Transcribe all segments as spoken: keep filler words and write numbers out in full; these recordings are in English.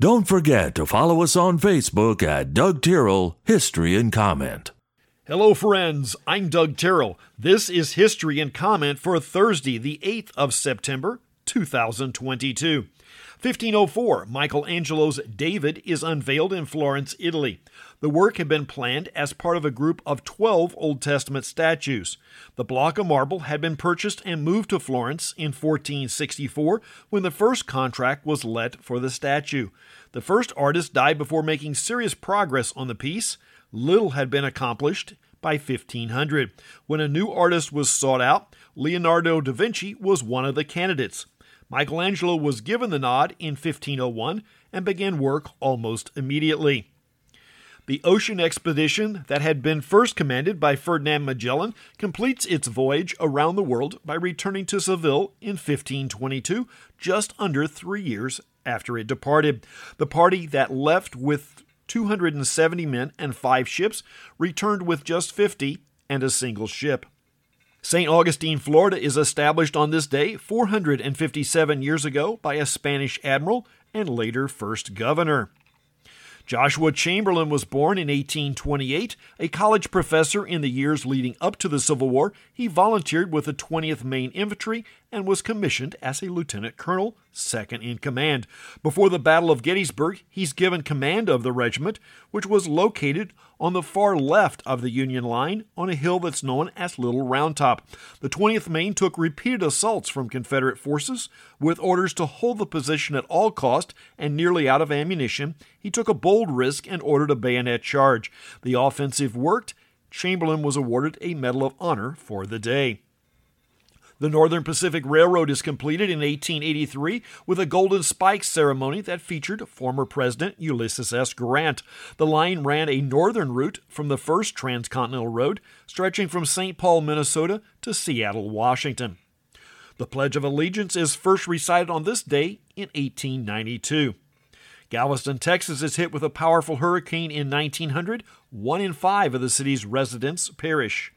Don't forget to follow us on Facebook at Doug Tyrrell History and Comment. Hello, friends. I'm Doug Tyrrell. This is History and Comment for Thursday, the eighth of September, two thousand twenty-two. fifteen oh four, Michelangelo's David is unveiled in Florence, Italy. The work had been planned as part of a group of twelve Old Testament statues. The block of marble had been purchased and moved to Florence in fourteen sixty-four when the first contract was let for the statue. The first artist died before making serious progress on the piece. Little had been accomplished by fifteen hundred. When a new artist was sought out, Leonardo da Vinci was one of the candidates. Michelangelo was given the nod in fifteen oh one and began work almost immediately. The ocean expedition that had been first commanded by Ferdinand Magellan completes its voyage around the world by returning to Seville in fifteen twenty-two, just under three years after it departed. The party that left with two hundred seventy men and five ships returned with just fifty and a single ship. Saint Augustine, Florida is established on this day four hundred fifty-seven years ago by a Spanish admiral and later first governor. Joshua Chamberlain was born in eighteen twenty-eight. A college professor in the years leading up to the Civil War, he volunteered with the twentieth Maine Infantry and was commissioned as a lieutenant colonel, second in command. Before the Battle of Gettysburg, he's given command of the regiment, which was located on the far left of the Union line on a hill that's known as Little Round Top. The twentieth Maine took repeated assaults from Confederate forces with orders to hold the position at all cost, and nearly out of ammunition, he took a bold risk and ordered a bayonet charge. The offensive worked. Chamberlain was awarded a Medal of Honor for the day. The Northern Pacific Railroad is completed in eighteen eighty-three with a golden spike ceremony that featured former President Ulysses S. Grant. The line ran a northern route from the first transcontinental road, stretching from Saint Paul, Minnesota to Seattle, Washington. The Pledge of Allegiance is first recited on this day in eighteen ninety-two. Galveston, Texas is hit with a powerful hurricane in nineteen hundred. One in five of the city's residents perish.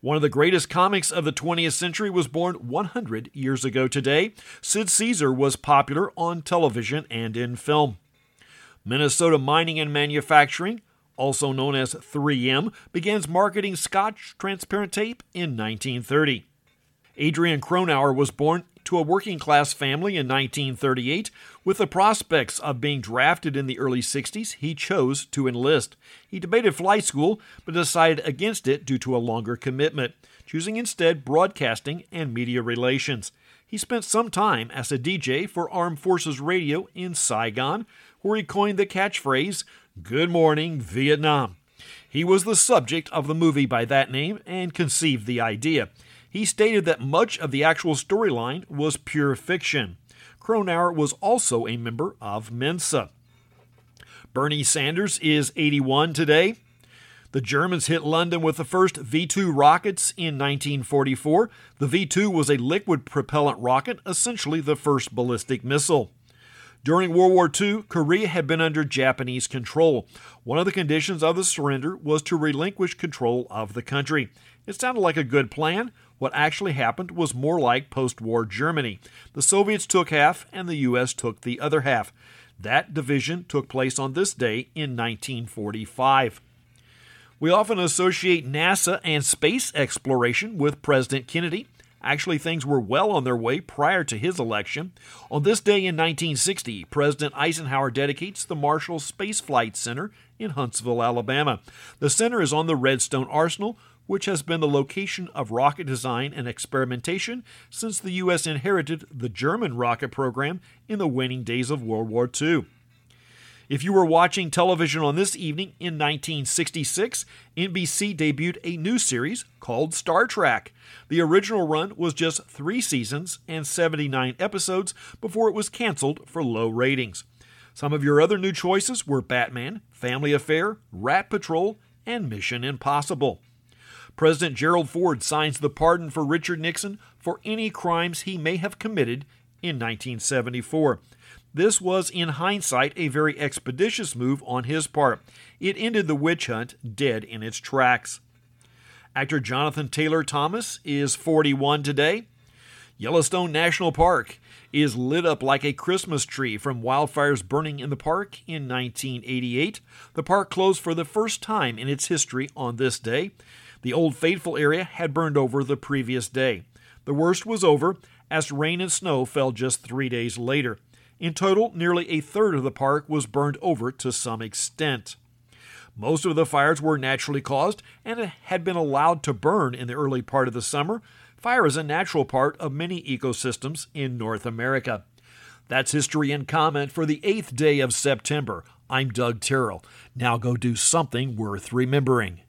One of the greatest comics of the twentieth century was born one hundred years ago today. Sid Caesar was popular on television and in film. Minnesota Mining and Manufacturing, also known as three M, begins marketing Scotch transparent tape in nineteen thirty. Adrian Cronauer was born to a working-class family in nineteen thirty-eight. With the prospects of being drafted in the early sixties, he chose to enlist. He debated flight school, but decided against it due to a longer commitment, choosing instead broadcasting and media relations. He spent some time as a D J for Armed Forces Radio in Saigon, where he coined the catchphrase, "Good morning, Vietnam." He was the subject of the movie by that name and conceived the idea. He stated that much of the actual storyline was pure fiction. Cronauer was also a member of Mensa. Bernie Sanders is eighty-one today. The Germans hit London with the first V two rockets in nineteen forty-four. The V two was a liquid propellant rocket, essentially the first ballistic missile. During World War Two, Korea had been under Japanese control. One of the conditions of the surrender was to relinquish control of the country. It sounded like a good plan. What actually happened was more like post-war Germany. The Soviets took half and the U S took the other half. That division took place on this day in nineteen forty-five. We often associate NASA and space exploration with President Kennedy. Actually, things were well on their way prior to his election. On this day in nineteen sixty, President Eisenhower dedicates the Marshall Space Flight Center in Huntsville, Alabama. The center is on the Redstone Arsenal, which has been the location of rocket design and experimentation since the U S inherited the German rocket program in the waning days of World War Two. If you were watching television on this evening in nineteen sixty-six, N B C debuted a new series called Star Trek. The original run was just three seasons and seventy-nine episodes before it was canceled for low ratings. Some of your other new choices were Batman, Family Affair, Rat Patrol, and Mission Impossible. President Gerald Ford signs the pardon for Richard Nixon for any crimes he may have committed in nineteen seventy-four. This was, in hindsight, a very expeditious move on his part. It ended the witch hunt dead in its tracks. Actor Jonathan Taylor Thomas is forty-one today. Yellowstone National Park is lit up like a Christmas tree from wildfires burning in the park in nineteen eighty-eight. The park closed for the first time in its history on this day. The Old Faithful area had burned over the previous day. The worst was over as rain and snow fell just three days later. In total, nearly a third of the park was burned over to some extent. Most of the fires were naturally caused and had been allowed to burn in the early part of the summer. Fire is a natural part of many ecosystems in North America. That's History in Comment for the eighth day of September. I'm Doug Tyrrell. Now go do something worth remembering.